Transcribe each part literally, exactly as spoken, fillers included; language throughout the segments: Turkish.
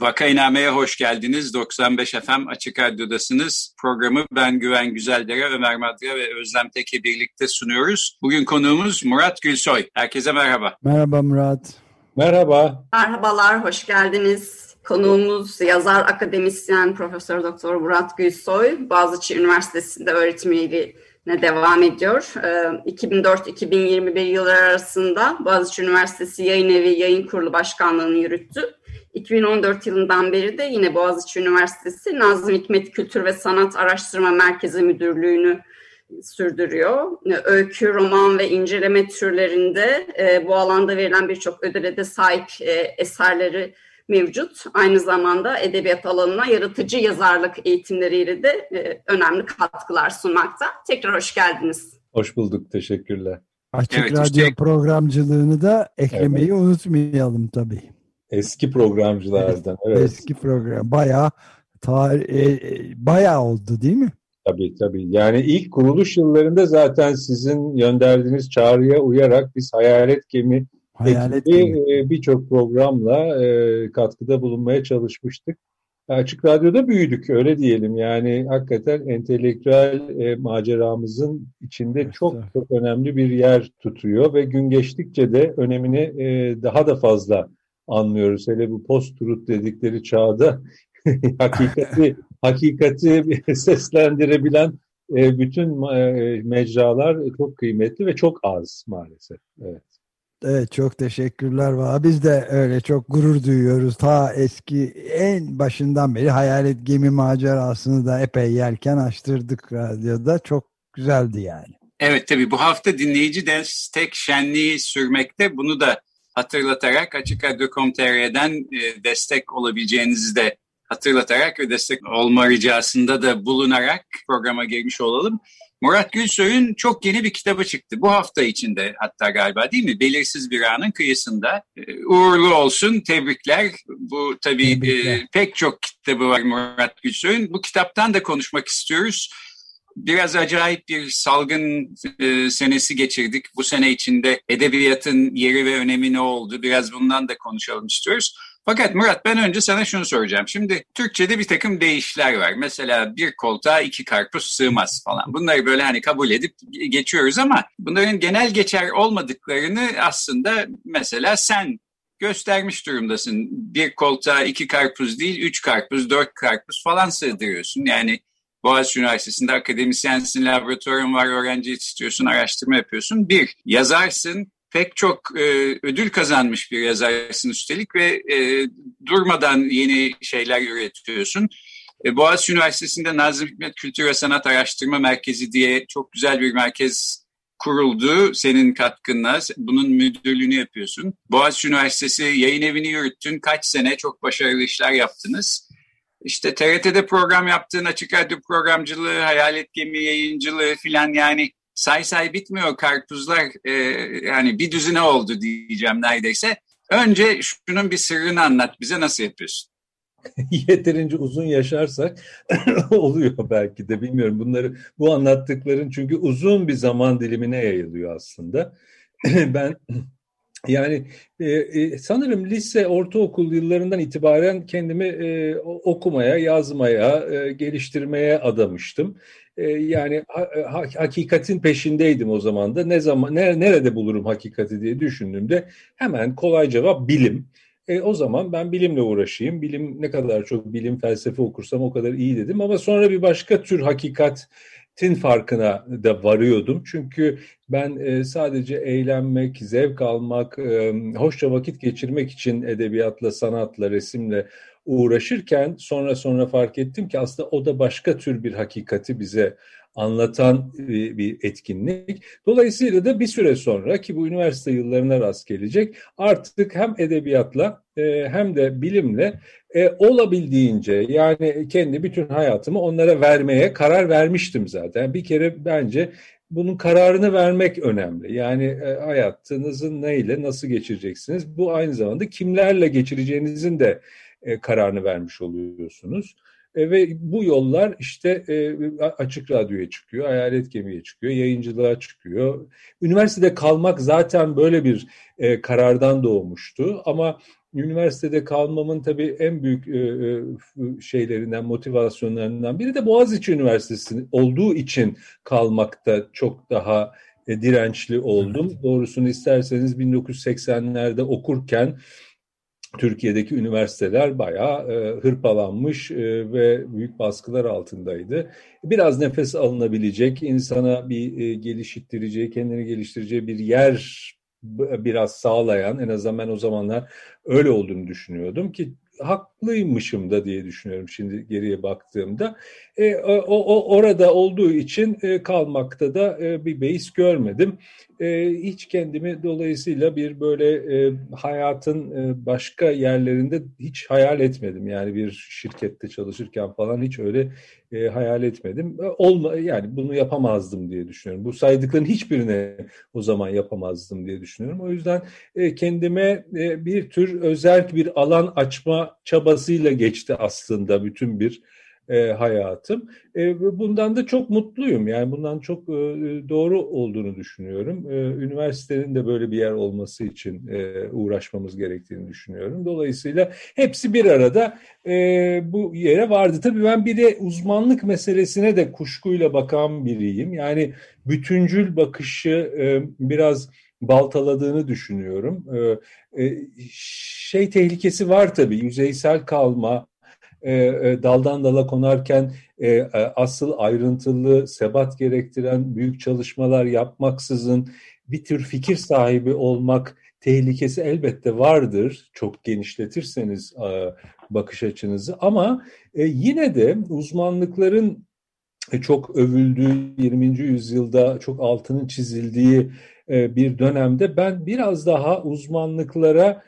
Vakainame'ye hoş geldiniz. doksan beş F M Açık Radyo'dasınız. Programı ben Güven Güzeldere, Ömer Madra ve Özlem Tekin birlikte sunuyoruz. Bugün konuğumuz Murat Gülsoy. Herkese merhaba. Merhaba Murat. Merhaba. Merhabalar, hoş geldiniz. Konuğumuz yazar, akademisyen, Profesör Doktor Murat Gülsoy. Boğaziçi Üniversitesi'nde öğretim üyeliğine devam ediyor. iki bin dört - iki bin yirmi bir yılları arasında Boğaziçi Üniversitesi Yayın Evi Yayın Kurulu Başkanlığı'nı yürüttü. iki bin on dört yılından beri de yine Boğaziçi Üniversitesi Nazım Hikmet Kültür ve Sanat Araştırma Merkezi Müdürlüğü'nü sürdürüyor. Öykü, roman ve inceleme türlerinde bu alanda verilen birçok ödüle de sahip eserleri mevcut. Aynı zamanda edebiyat alanına yaratıcı yazarlık eğitimleriyle de önemli katkılar sunmakta. Tekrar hoş geldiniz. Hoş bulduk, teşekkürler. Açık evet, Radyo işte... programcılığını da eklemeyi evet. unutmayalım tabii. Eski programcılardan. Evet. Eski program. Bayağı tarih, e, bayağı oldu değil mi? Tabii tabii. Yani ilk kuruluş yıllarında zaten sizin gönderdiğiniz çağrıya uyarak biz Hayalet Gemi ekibi birçok programla e, katkıda bulunmaya çalışmıştık. Açık Radyo'da büyüdük öyle diyelim. Yani hakikaten entelektüel e, maceramızın içinde evet, çok evet. çok önemli bir yer tutuyor ve gün geçtikçe de önemini e, daha da fazla anlıyoruz. Hele bu post-truth dedikleri çağda hakikati hakikati seslendirebilen e, bütün e, mecralar çok kıymetli ve çok az maalesef. Evet. Evet, çok teşekkürler. Vallahi biz de öyle çok gurur duyuyoruz. Ta eski en başından beri Hayalet Gemi macerasını da epey yelken açtırdık radyoda. Çok güzeldi yani. Evet tabii, bu hafta dinleyici destek şenliği sürmekte. Bunu da hatırlatarak Açık Radyo nokta com nokta t r'den destek olabileceğinizi de hatırlatarak ve destek olma ricasında da bulunarak programa girmiş olalım. Murat Gülsoy'un çok yeni bir kitabı çıktı. Bu hafta içinde hatta galiba değil mi? Belirsiz bir anın kıyısında. Uğurlu olsun, tebrikler. Bu tabii tebrikler. E, pek çok kitabı var Murat Gülsoy'un. Bu kitaptan da konuşmak istiyoruz. Biraz acayip bir salgın e, senesi geçirdik. Bu sene içinde edebiyatın yeri ve önemi ne oldu? Biraz bundan da konuşalım istiyoruz. Fakat Murat, ben önce sana şunu soracağım. Şimdi Türkçe'de bir takım deyişler var. Mesela bir koltuğa iki karpuz sığmaz falan. Bunları böyle hani kabul edip geçiyoruz ama bunların genel geçer olmadıklarını aslında mesela sen göstermiş durumdasın. Bir koltuğa iki karpuz değil, üç karpuz, dört karpuz falan sığdırıyorsun. Yani Boğaziçi Üniversitesi'nde akademisyensin, laboratuvarın var, öğrenci istiyorsun, araştırma yapıyorsun. Bir, yazarsın, pek çok e, ödül kazanmış bir yazarsın üstelik ve e, durmadan yeni şeyler üretiyorsun. E, Boğaziçi Üniversitesi'nde Nazım Hikmet Kültür ve Sanat Araştırma Merkezi diye çok güzel bir merkez kuruldu senin katkınla. Bunun müdürlüğünü yapıyorsun. Boğaziçi Üniversitesi Yayın Evi'ni yürüttün. Kaç sene çok başarılı işler yaptınız. İşte T R T'de program yaptığın Açık Radyo programcılığı, Hayalet Gemi yayıncılığı filan, yani say say bitmiyor karpuzlar, e, yani bir düzine oldu diyeceğim neredeyse. Önce şunun bir sırrını anlat bize, nasıl yapıyorsun? Yeterince uzun yaşarsak oluyor belki de, bilmiyorum bunları, bu anlattıkların çünkü uzun bir zaman dilimine yayılıyor aslında. Ben... Yani e, e, sanırım lise, ortaokul yıllarından itibaren kendimi e, okumaya, yazmaya, e, geliştirmeye adamıştım. E, yani ha, ha, hakikatin peşindeydim o zaman da. Ne zaman, ne, nerede bulurum hakikati diye düşündüğümde hemen kolay cevap bilim. E, o zaman ben bilimle uğraşayım. Bilim, ne kadar çok bilim, felsefe okursam o kadar iyi dedim. Ama sonra bir başka tür hakikat tin farkına da varıyordum. Çünkü ben sadece eğlenmek, zevk almak, hoşça vakit geçirmek için edebiyatla, sanatla, resimle uğraşırken sonra sonra fark ettim ki aslında o da başka tür bir hakikati bize anlatan bir etkinlik. Dolayısıyla da bir süre sonra ki bu üniversite yıllarına rast gelecek artık hem edebiyatla hem de bilimle e, olabildiğince yani kendi bütün hayatımı onlara vermeye karar vermiştim zaten. Bir kere bence bunun kararını vermek önemli. Yani e, hayatınızın neyle nasıl geçireceksiniz? Bu aynı zamanda kimlerle geçireceğinizin de e, kararını vermiş oluyorsunuz. E, ve bu yollar işte e, Açık Radyo'ya çıkıyor, Hayalet Gemi'ye çıkıyor, yayıncılığa çıkıyor. Üniversitede kalmak zaten böyle bir e, karardan doğmuştu ama üniversitede kalmamın tabii en büyük şeylerinden, motivasyonlarından biri de Boğaziçi Üniversitesi olduğu için kalmakta çok daha dirençli oldum. Evet. Doğrusunu isterseniz bin dokuz yüz seksenlerde okurken Türkiye'deki üniversiteler bayağı hırpalanmış ve büyük baskılar altındaydı. Biraz nefes alınabilecek, insana bir geliştireceği, kendini geliştireceği bir yer biraz sağlayan, en azından ben o zamanlar öyle olduğunu düşünüyordum ki haklıymışım da diye düşünüyorum şimdi geriye baktığımda. E, o, o orada olduğu için e, kalmakta da e, bir beis görmedim. E, hiç kendimi dolayısıyla bir böyle e, hayatın e, başka yerlerinde hiç hayal etmedim. Yani bir şirkette çalışırken falan hiç öyle e, hayal etmedim. E, olma, yani bunu yapamazdım diye düşünüyorum. Bu saydıkların hiçbirini o zaman yapamazdım diye düşünüyorum. O yüzden e, kendime e, bir tür özerk bir alan açma çabasıyla geçti aslında bütün bir e, hayatım. E, bundan da çok mutluyum. Yani bundan çok e, doğru olduğunu düşünüyorum. E, üniversitenin de böyle bir yer olması için e, uğraşmamız gerektiğini düşünüyorum. Dolayısıyla hepsi bir arada e, bu yere vardı. Tabii ben bir de uzmanlık meselesine de kuşkuyla bakan biriyim. Yani bütüncül bakışı e, biraz baltaladığını düşünüyorum. Ee, şey tehlikesi var tabii, yüzeysel kalma, e, daldan dala konarken e, asıl ayrıntılı, sebat gerektiren büyük çalışmalar yapmaksızın bir tür fikir sahibi olmak tehlikesi elbette vardır. Çok genişletirseniz e, bakış açınızı ama e, yine de uzmanlıkların e, çok övüldüğü, yirminci yüzyılda çok altının çizildiği bir dönemde ben biraz daha uzmanlıklara,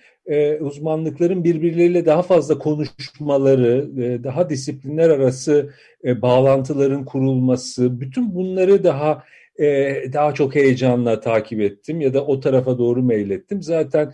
uzmanlıkların birbirleriyle daha fazla konuşmaları, daha disiplinler arası bağlantıların kurulması, bütün bunları daha daha çok heyecanla takip ettim ya da o tarafa doğru meylettim. Zaten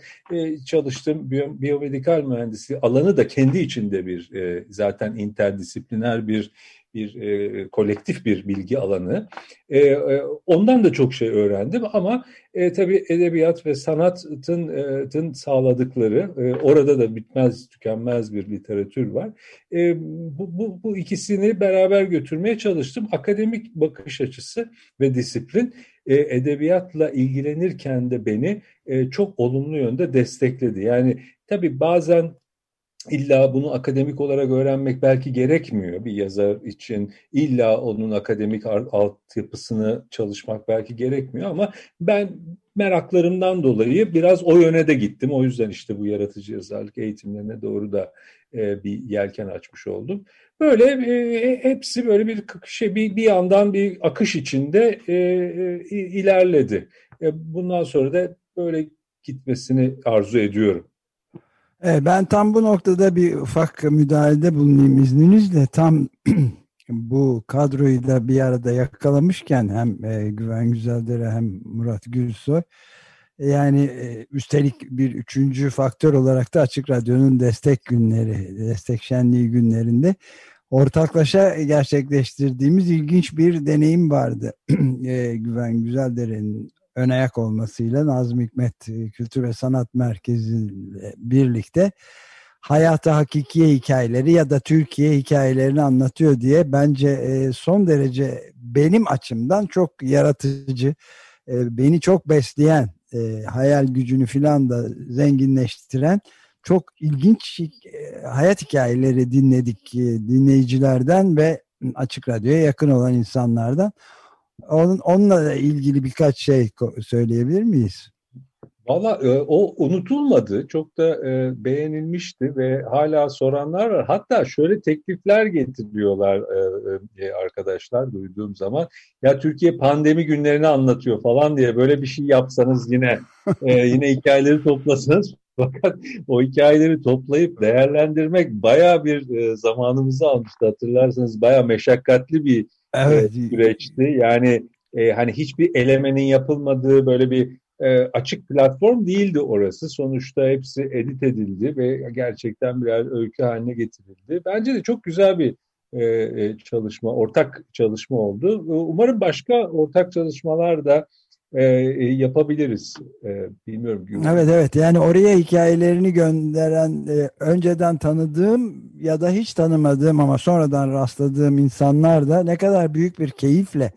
çalıştığım biyomedikal mühendisliği alanı da kendi içinde bir zaten interdisipliner bir bir e, kolektif bir bilgi alanı. E, e, ondan da çok şey öğrendim ama e, tabii edebiyat ve sanatın e, tın sağladıkları, e, orada da bitmez tükenmez bir literatür var. E, bu, bu, bu ikisini beraber götürmeye çalıştım. Akademik bakış açısı ve disiplin e, edebiyatla ilgilenirken de beni e, çok olumlu yönde destekledi. Yani tabii bazen İlla bunu akademik olarak öğrenmek belki gerekmiyor bir yazar için. İlla onun akademik altyapısını çalışmak belki gerekmiyor ama ben meraklarımdan dolayı biraz o yöne de gittim. O yüzden işte bu yaratıcı yazarlık eğitimlerine doğru da bir yelken açmış oldum. Böyle hepsi böyle bir şey bir yandan bir akış içinde ilerledi. Bundan sonra da böyle gitmesini arzu ediyorum. Evet, ben tam bu noktada bir ufak müdahalede bulunayım izninizle. Tam bu kadroyu da bir arada yakalamışken hem e, Güven Güzeldere hem Murat Gülsoy, yani e, üstelik bir üçüncü faktör olarak da Açık Radyo'nun destek günleri, destek şenliği günlerinde ortaklaşa gerçekleştirdiğimiz ilginç bir deneyim vardı. e, Güven Güzeldere'nin ön ayak olmasıyla Nazım Hikmet Kültür ve Sanat Merkezi birlikte Hayata Hakikiye Hikayeleri ya da Türkiye Hikayelerini anlatıyor diye bence son derece benim açımdan çok yaratıcı, beni çok besleyen, hayal gücünü filan da zenginleştiren çok ilginç hayat hikayeleri dinledik dinleyicilerden ve Açık Radyo'ya yakın olan insanlardan. Onun, onunla ilgili birkaç şey söyleyebilir miyiz? Valla o unutulmadı. Çok da beğenilmişti ve hala soranlar var. Hatta şöyle teklifler getiriyorlar arkadaşlar duyduğum zaman. Ya Türkiye pandemi günlerini anlatıyor falan diye böyle bir şey yapsanız yine yine hikayeleri toplasanız. Fakat o hikayeleri toplayıp değerlendirmek bayağı bir zamanımızı almıştı. Hatırlarsanız bayağı meşakkatli bir evet. süreçti. Yani hani hiçbir elemenin yapılmadığı böyle bir açık platform değildi orası. Sonuçta hepsi edit edildi ve gerçekten birer öykü haline getirildi. Bence de çok güzel bir çalışma, ortak çalışma oldu. Umarım başka ortak çalışmalar da E, yapabiliriz. E, bilmiyorum. Evet evet. Yani oraya hikayelerini gönderen e, önceden tanıdığım ya da hiç tanımadığım ama sonradan rastladığım insanlar da ne kadar büyük bir keyifle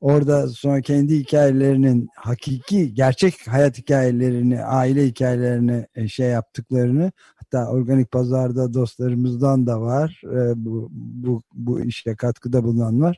orada sonra kendi hikayelerinin hakiki, gerçek hayat hikayelerini, aile hikayelerini e, şey yaptıklarını, hatta organik pazarda dostlarımızdan da var. E, bu, bu, bu işe katkıda bulunan var.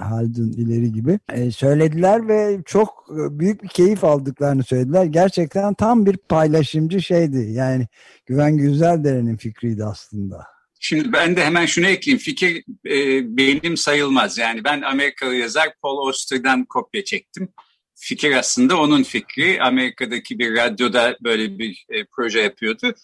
Haldun ileri gibi e, söylediler ve çok büyük bir keyif aldıklarını söylediler. Gerçekten tam bir paylaşımcı şeydi. Yani Güven Güzeldere'nin fikriydi aslında. Şimdi ben de hemen şunu ekleyeyim. Fikir e, benim sayılmaz. Yani ben Amerikalı yazar Paul Auster'dan kopya çektim. Fikir aslında onun fikri. Amerika'daki bir radyoda böyle bir e, proje yapıyordu.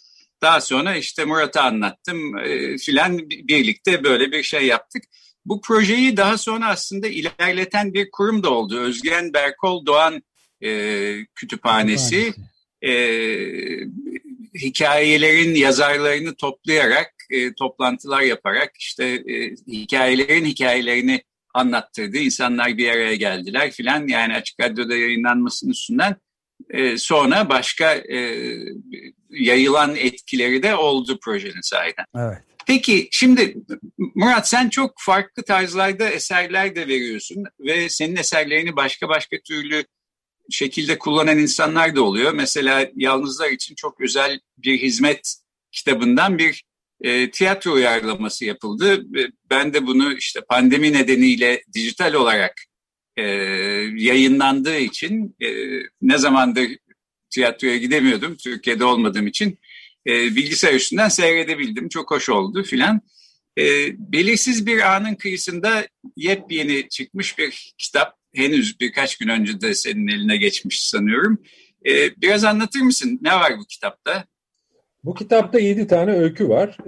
Daha sonra işte Murat'a anlattım e, filan birlikte böyle bir şey yaptık. Bu projeyi daha sonra aslında ilerleten bir kurum da oldu. Özgen Berkol Doğan e, Kütüphanesi e, hikayelerin yazarlarını toplayarak, e, toplantılar yaparak işte e, hikayelerin hikayelerini anlattırdı. İnsanlar bir araya geldiler filan. Yani Açık Radyo'da yayınlanmasının üstünden e, sonra başka e, yayılan etkileri de oldu projenin sayesinde. Evet. Peki şimdi Murat sen çok farklı tarzlarda eserler de veriyorsun ve senin eserlerini başka başka türlü şekilde kullanan insanlar da oluyor. Mesela Yalnızlar için çok özel bir hizmet kitabından bir e, tiyatro uyarlaması yapıldı. Ben de bunu işte pandemi nedeniyle dijital olarak e, yayınlandığı için e, ne zamandır tiyatroya gidemiyordum Türkiye'de olmadığım için. Bilgisayar üstünden seyredebildim. Çok hoş oldu filan. Belirsiz bir anın kıyısında yepyeni çıkmış bir kitap. Henüz birkaç gün önce de senin eline geçmiş sanıyorum. Biraz anlatır mısın? Ne var bu kitapta? Bu kitapta yedi tane öykü var.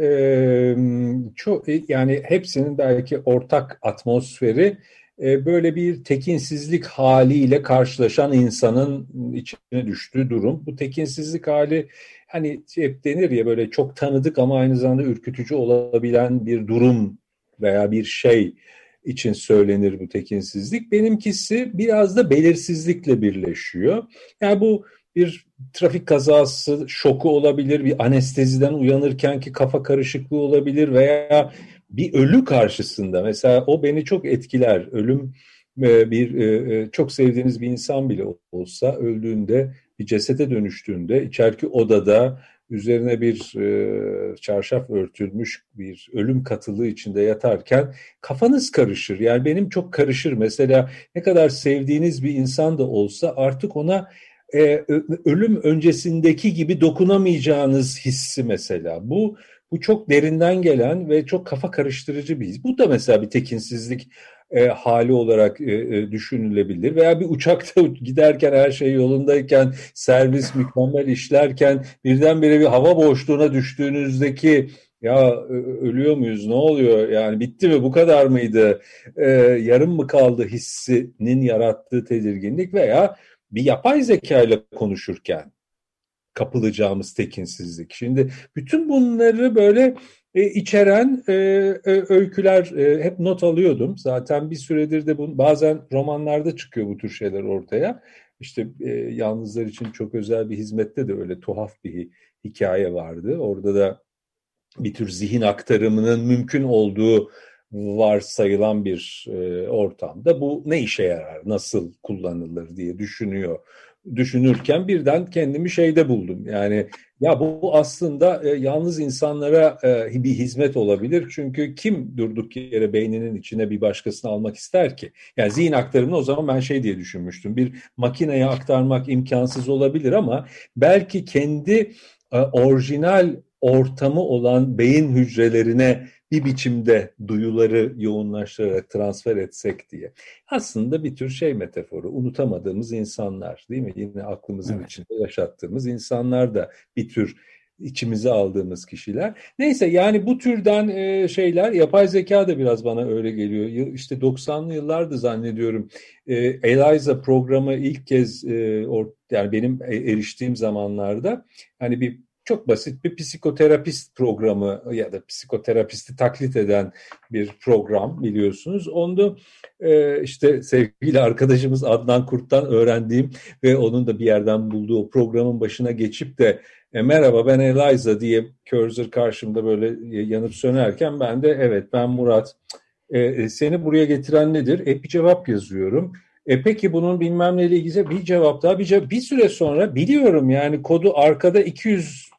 Yani hepsinin belki ortak atmosferi böyle bir tekinsizlik haliyle karşılaşan insanın içine düştüğü durum. Bu tekinsizlik hali hani hep denir ya böyle çok tanıdık ama aynı zamanda ürkütücü olabilen bir durum veya bir şey için söylenir bu tekinsizlik. Benimkisi biraz da belirsizlikle birleşiyor. Yani bu bir trafik kazası şoku olabilir, bir anesteziden uyanırkenki kafa karışıklığı olabilir veya bir ölü karşısında. Mesela o beni çok etkiler. Ölüm bir çok sevdiğiniz bir insan bile olsa öldüğünde bir cesete dönüştüğünde içerki odada üzerine bir e, çarşaf örtülmüş bir ölüm katılığı içinde yatarken kafanız karışır. Yani benim çok karışır. Mesela ne kadar sevdiğiniz bir insan da olsa artık ona e, ölüm öncesindeki gibi dokunamayacağınız hissi mesela. Bu bu çok derinden gelen ve çok kafa karıştırıcı bir his. Bu da mesela bir tekinsizlik E, hali olarak e, e, düşünülebilir veya bir uçakta giderken her şey yolundayken servis mükemmel işlerken birdenbire bir hava boşluğuna düştüğünüzdeki ya ölüyor muyuz ne oluyor yani bitti mi bu kadar mıydı e, yarım mı kaldı hissinin yarattığı tedirginlik veya bir yapay zeka ile konuşurken kapılacağımız tekinsizlik. Şimdi bütün bunları böyle E, içeren e, e, öyküler e, hep not alıyordum. Zaten bir süredir de bu, bazen romanlarda çıkıyor bu tür şeyler ortaya. İşte e, Yalnızlar için çok özel bir hizmette de öyle tuhaf bir hikaye vardı. Orada da bir tür zihin aktarımının mümkün olduğu varsayılan bir e, ortamda bu ne işe yarar, nasıl kullanılır diye düşünüyor düşünürken birden kendimi şeyde buldum. Yani ya bu, bu aslında e, yalnız insanlara e, bir hizmet olabilir. Çünkü kim durduk yere beyninin içine bir başkasını almak ister ki? Yani zihin aktarımını o zaman ben şey diye düşünmüştüm. Bir makineye aktarmak imkansız olabilir ama belki kendi e, orijinal ortamı olan beyin hücrelerine bir biçimde duyuları yoğunlaştırarak transfer etsek diye. Aslında bir tür şey metaforu, unutamadığımız insanlar değil mi? Yine aklımızın evet. içinde yaşattığımız insanlar da bir tür içimize aldığımız kişiler. Neyse yani bu türden şeyler, yapay zeka da biraz bana öyle geliyor. İşte doksanlı yıllardı zannediyorum. Eliza programı ilk kez, yani benim eriştiğim zamanlarda hani bir çok basit bir psikoterapist programı ya da psikoterapisti taklit eden bir program biliyorsunuz. Onu e, işte sevgili arkadaşımız Adnan Kurt'tan öğrendiğim ve onun da bir yerden bulduğu programın başına geçip de e, merhaba ben Eliza diye cursor karşımda böyle yanıp sönerken ben de evet ben Murat, e, seni buraya getiren nedir? E, bir cevap yazıyorum. E peki bunun bilmem neyle ilgili bir cevap daha, bir cevap. Bir süre sonra biliyorum yani kodu arkada iki yüz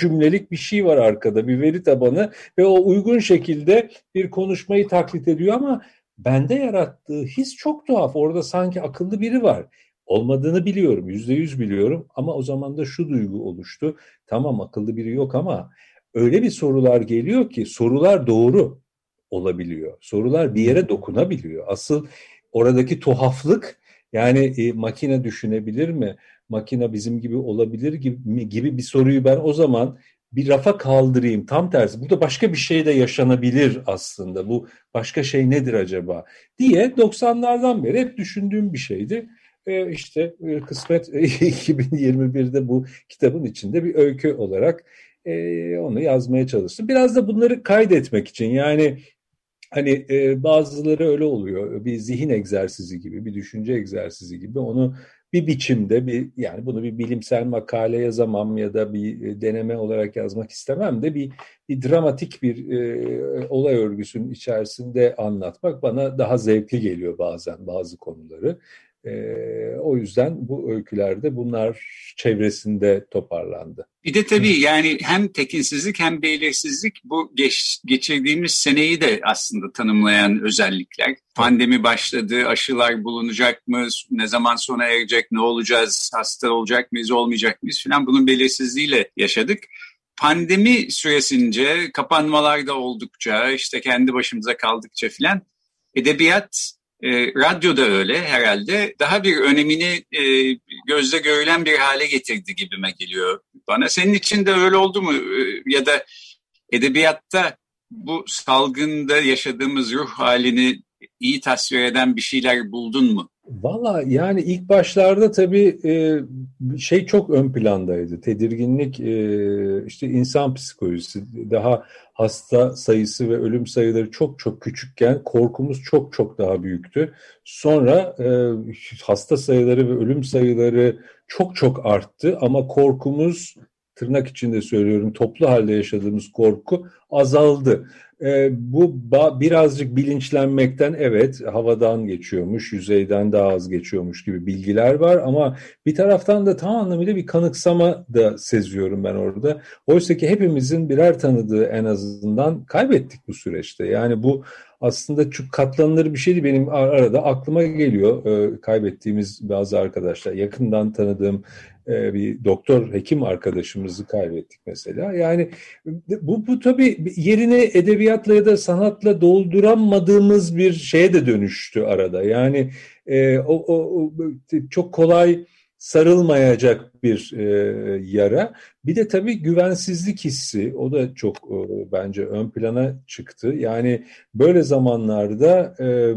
cümlelik bir şey var arkada, bir veri tabanı ve o uygun şekilde bir konuşmayı taklit ediyor ama bende yarattığı his çok tuhaf. Orada sanki akıllı biri var. Olmadığını biliyorum, yüzde yüz biliyorum ama o zaman da şu duygu oluştu. Tamam akıllı biri yok ama öyle bir sorular geliyor ki sorular doğru olabiliyor. Sorular bir yere dokunabiliyor. Asıl oradaki tuhaflık yani e, makine düşünebilir mi? Makine bizim gibi olabilir gibi mi? Gibi bir soruyu ben o zaman bir rafa kaldırayım. Tam tersi. Burada başka bir şey de yaşanabilir aslında. Bu başka şey nedir acaba? Diye doksanlardan beri hep düşündüğüm bir şeydi. E, işte e, kısmet e, iki bin yirmi birde bu kitabın içinde bir öykü olarak e, onu yazmaya çalıştım. Biraz da bunları kaydetmek için yani hani e, bazıları öyle oluyor, bir zihin egzersizi gibi, bir düşünce egzersizi gibi onu bir biçimde, bir yani bunu bir bilimsel makale yazamam ya da bir deneme olarak yazmak istemem de bir, bir dramatik bir e, olay örgüsünün içerisinde anlatmak bana daha zevkli geliyor bazen bazı konuları. Ee, o yüzden bu öykülerde bunlar çevresinde toparlandı. Bir de tabii yani hem tekinsizlik hem belirsizlik bu geç, geçirdiğimiz seneyi de aslında tanımlayan özellikler. Pandemi başladı, aşılar bulunacak mı, ne zaman sona erecek, ne olacağız, hasta olacak mıyız, olmayacak mıyız falan bunun belirsizliğiyle yaşadık. Pandemi süresince kapanmalar da oldukça, işte kendi başımıza kaldıkça falan edebiyat, E, radyo da öyle herhalde daha bir önemini e, gözle görülen bir hale getirdi gibime geliyor bana. Senin için de öyle oldu mu? E, ya da edebiyatta bu salgında yaşadığımız ruh halini iyi tasvir eden bir şeyler buldun mu? Valla yani ilk başlarda tabii e, şey çok ön plandaydı. Tedirginlik, e, işte insan psikolojisi, daha hasta sayısı ve ölüm sayıları çok çok küçükken korkumuz çok çok daha büyüktü. Sonra e, hasta sayıları ve ölüm sayıları çok çok arttı ama korkumuz, tırnak içinde söylüyorum, toplu halde yaşadığımız korku azaldı. E, bu ba- birazcık bilinçlenmekten, evet havadan geçiyormuş, yüzeyden daha az geçiyormuş gibi bilgiler var ama bir taraftan da tam anlamıyla bir kanıksama da seziyorum ben orada. Oysa ki hepimizin birer tanıdığı en azından kaybettik bu süreçte. Yani bu aslında çok katlanılır bir şeydi, benim arada aklıma geliyor e, kaybettiğimiz bazı arkadaşlar. Yakından tanıdığım e, bir doktor, hekim arkadaşımızı kaybettik mesela. Yani bu, bu tabii yerini edebiyatla ya da sanatla dolduramadığımız bir şeye de dönüştü arada. Yani e, o, o, o çok kolay sarılmayacak bir e, yara. Bir de tabii güvensizlik hissi, o da çok e, bence ön plana çıktı. Yani böyle zamanlarda e,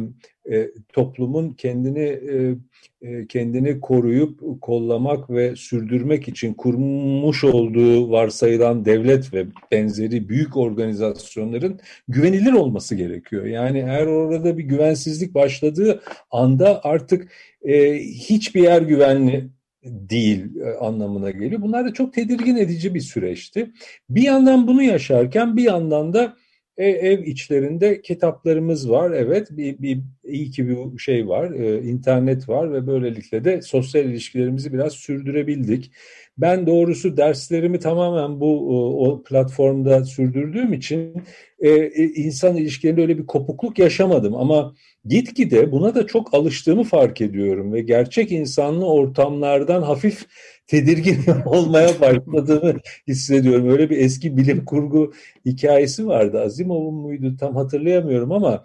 e, toplumun kendini e, e, kendini koruyup kollamak ve sürdürmek için kurmuş olduğu varsayılan devlet ve benzeri büyük organizasyonların güvenilir olması gerekiyor. Yani eğer orada bir güvensizlik başladığı anda artık e, hiçbir yer güvenli değil anlamına geliyor. Bunlar da çok tedirgin edici bir süreçti. Bir yandan bunu yaşarken bir yandan da E, ev içlerinde kitaplarımız var. Evet, bir, bir iyi ki bir şey var, e, internet var ve böylelikle de sosyal ilişkilerimizi biraz sürdürebildik. Ben doğrusu derslerimi tamamen bu o, o platformda sürdürdüğüm için e, insan ilişkilerinde öyle bir kopukluk yaşamadım. Ama gitgide buna da çok alıştığımı fark ediyorum ve gerçek insanlı ortamlardan hafif tedirgin olmaya başladığımı hissediyorum. Öyle bir eski bilim kurgu hikayesi vardı. Azimov'un muydu tam hatırlayamıyorum ama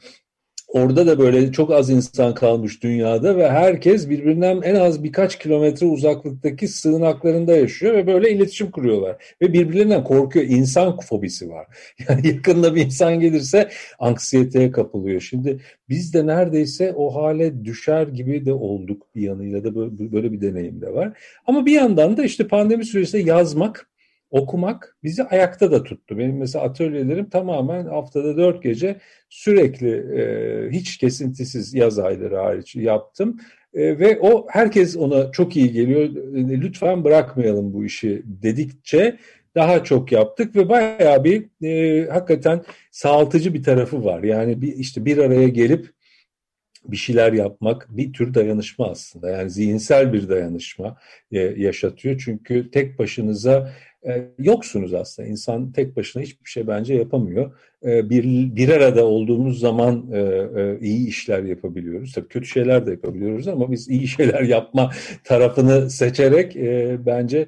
orada da böyle çok az insan kalmış dünyada ve herkes birbirinden en az birkaç kilometre uzaklıktaki sığınaklarında yaşıyor ve böyle iletişim kuruyorlar. Ve birbirlerinden korkuyor. İnsan fobisi var. Yani yakında bir insan gelirse anksiyeteye kapılıyor. Şimdi biz de neredeyse o hale düşer gibi de olduk bir yanıyla da, böyle bir deneyim de var. Ama bir yandan da işte pandemi süresinde yazmak, okumak bizi ayakta da tuttu. Benim mesela atölyelerim tamamen haftada dört gece sürekli e, hiç kesintisiz, yaz ayları hariç yaptım. E, ve o herkes ona çok iyi geliyor. E, lütfen bırakmayalım bu işi dedikçe daha çok yaptık ve bayağı bir e, hakikaten sağaltıcı bir tarafı var. Yani bir, işte bir araya gelip bir şeyler yapmak bir tür dayanışma aslında. Yani zihinsel bir dayanışma e, yaşatıyor. Çünkü tek başınıza yoksunuz aslında. İnsan tek başına hiçbir şey bence yapamıyor. Bir, bir arada olduğumuz zaman iyi işler yapabiliyoruz. Tabii kötü şeyler de yapabiliyoruz ama biz iyi şeyler yapma tarafını seçerek bence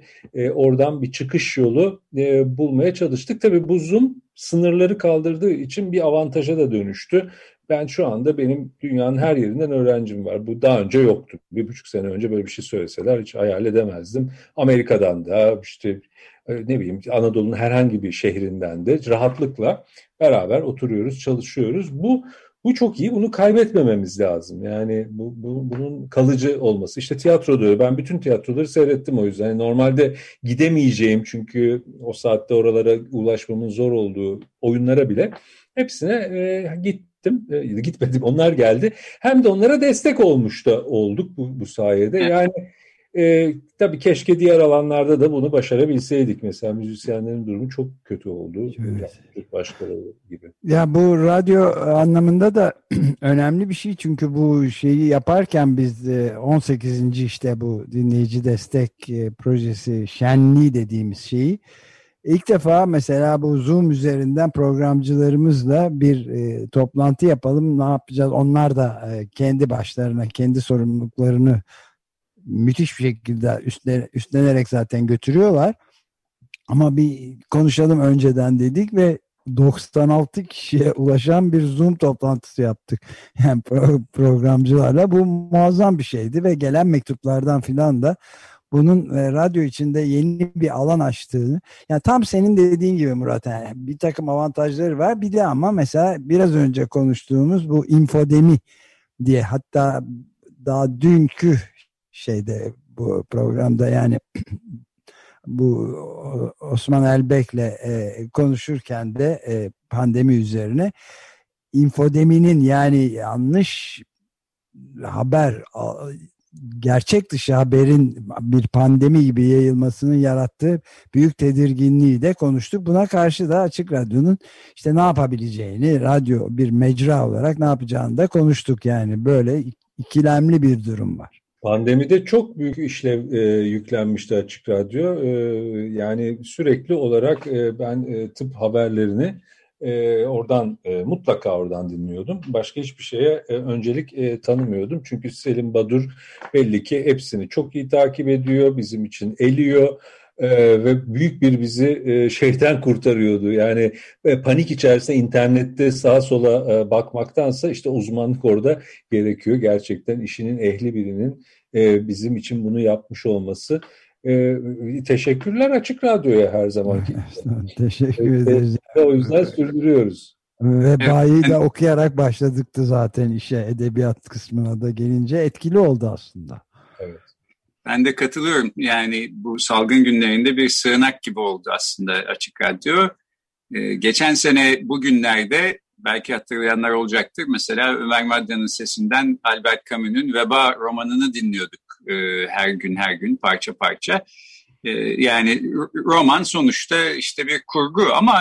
oradan bir çıkış yolu bulmaya çalıştık. Tabii bu Zoom sınırları kaldırdığı için bir avantaja da dönüştü. Ben şu anda, benim dünyanın her yerinden öğrencim var. Bu daha önce yoktu. Bir buçuk sene önce böyle bir şey söyleseler hiç hayal edemezdim. Amerika'dan da, işte ne bileyim, Anadolu'nun herhangi bir şehrinden de rahatlıkla beraber oturuyoruz, çalışıyoruz. Bu bu çok iyi. Bunu kaybetmememiz lazım. Yani bu, bu bunun kalıcı olması. İşte tiyatroda, ben bütün tiyatroları seyrettim o yüzden. Yani normalde gidemeyeceğim, çünkü o saatte oralara ulaşmamın zor olduğu oyunlara bile hepsine e, gittim. Gitmedim, onlar geldi. Hem de onlara destek olmuş da olduk bu, bu sayede. Yani e, tabii keşke diğer alanlarda da bunu başarabilseydik. Mesela müzisyenlerin durumu çok kötü oldu. Evet. Başkaları gibi. Ya bu radyo anlamında da önemli bir şey. Çünkü bu şeyi yaparken biz on sekizinci işte bu dinleyici destek projesi, şenliği dediğimiz şeyi İlk defa mesela bu Zoom üzerinden programcılarımızla bir e, toplantı yapalım, ne yapacağız? Onlar da e, kendi başlarına, kendi sorumluluklarını müthiş bir şekilde üstlen, üstlenerek zaten götürüyorlar. Ama bir konuşalım önceden dedik ve doksan altı kişiye ulaşan bir Zoom toplantısı yaptık. Yani pro, programcılarla bu muazzam bir şeydi ve gelen mektuplardan filan da bunun e, radyo içinde yeni bir alan açtığını, yani tam senin dediğin gibi Murat, yani bir takım avantajları var. Bir de ama mesela biraz önce konuştuğumuz bu infodemi diye, hatta daha dünkü şeyde, bu programda, yani bu Osman Elbek'le e, konuşurken de e, pandemi üzerine infodeminin, yani yanlış haber, gerçek dışı haberin bir pandemi gibi yayılmasının yarattığı büyük tedirginliği de konuştuk. Buna karşı da Açık Radyo'nun işte ne yapabileceğini, radyo bir mecra olarak ne yapacağını da konuştuk. Yani böyle ikilemli bir durum var. Pandemide çok büyük işlev e, yüklenmişti Açık Radyo. E, yani sürekli olarak e, ben e, tıp haberlerini E, oradan e, mutlaka oradan dinliyordum. Başka hiçbir şeye e, öncelik e, tanımıyordum. Çünkü Selim Badur belli ki hepsini çok iyi takip ediyor. Bizim için eliyor. Ee, ve büyük bir bizi e, şeyden kurtarıyordu. Yani e, panik içerisinde internette sağa sola e, bakmaktansa işte uzmanlık orada gerekiyor. Gerçekten işinin ehli birinin e, bizim için bunu yapmış olması. Ee, teşekkürler Açık Radyo'ya her zamanki. Teşekkür ederiz. O yüzden sürdürüyoruz. Veba'yı da okuyarak başladıktı zaten işe, edebiyat kısmına da gelince etkili oldu aslında. Evet. Ben de katılıyorum. Yani bu salgın günlerinde bir sığınak gibi oldu aslında Açık Radyo. Ee, geçen sene bugünlerde belki hatırlayanlar olacaktır. Mesela Ömer Madra'nın sesinden Albert Camus'un Veba romanını dinliyorduk. Her gün her gün parça parça, yani roman sonuçta işte bir kurgu ama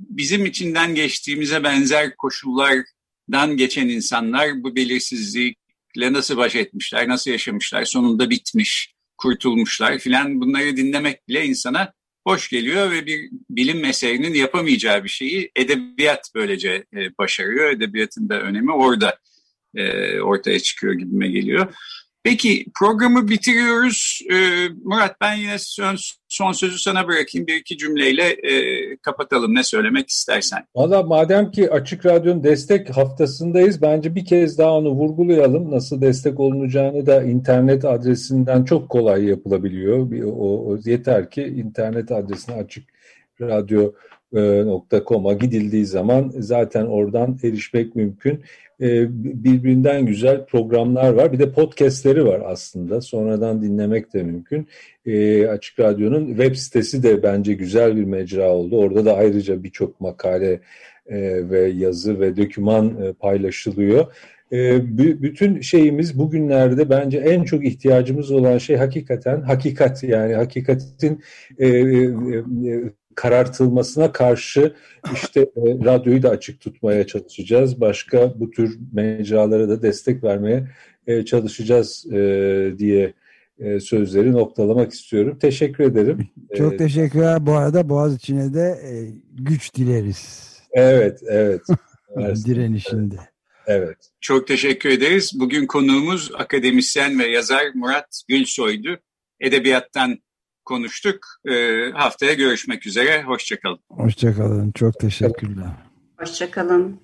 bizim içinden geçtiğimize benzer koşullardan geçen insanlar bu belirsizlikle nasıl baş etmişler, nasıl yaşamışlar, sonunda bitmiş, kurtulmuşlar filan, bunları dinlemek bile insana hoş geliyor ve bir bilim eserinin yapamayacağı bir şeyi edebiyat böylece başarıyor. Edebiyatın da önemi orada ortaya çıkıyor gibime geliyor. Peki programı bitiriyoruz. Murat, ben yine son sözü sana bırakayım. Bir iki cümleyle kapatalım, ne söylemek istersen. Valla madem ki Açık Radyo'nun destek haftasındayız, bence bir kez daha onu vurgulayalım. Nasıl destek olunacağını da internet adresinden çok kolay yapılabiliyor. O, o yeter ki internet adresine açık radyo nokta com'a gidildiği zaman zaten oradan erişmek mümkün. Birbirinden güzel programlar var. Bir de podcastleri var aslında. Sonradan dinlemek de mümkün. E, Açık Radyo'nun web sitesi de bence güzel bir mecra oldu. Orada da ayrıca birçok makale e, ve yazı ve döküman e, paylaşılıyor. E, b- bütün şeyimiz bugünlerde bence en çok ihtiyacımız olan şey hakikaten hakikat. Yani hakikatin e, e, karartılmasına karşı işte e, radyoyu da açık tutmaya çalışacağız. Başka bu tür mecralara da destek vermeye e, çalışacağız e, diye e, sözleri noktalamak istiyorum. Teşekkür ederim. Çok teşekkürler. Bu arada Boğaziçi'ne de e, güç dileriz. Evet, evet. Direnişinde. Evet. Çok teşekkür ederiz. Bugün konuğumuz akademisyen ve yazar Murat Gülsoy'du. Edebiyattan konuştuk. E, haftaya görüşmek üzere. Hoşçakalın. Hoşçakalın. Çok teşekkürler. Hoşçakalın.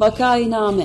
Vakainame.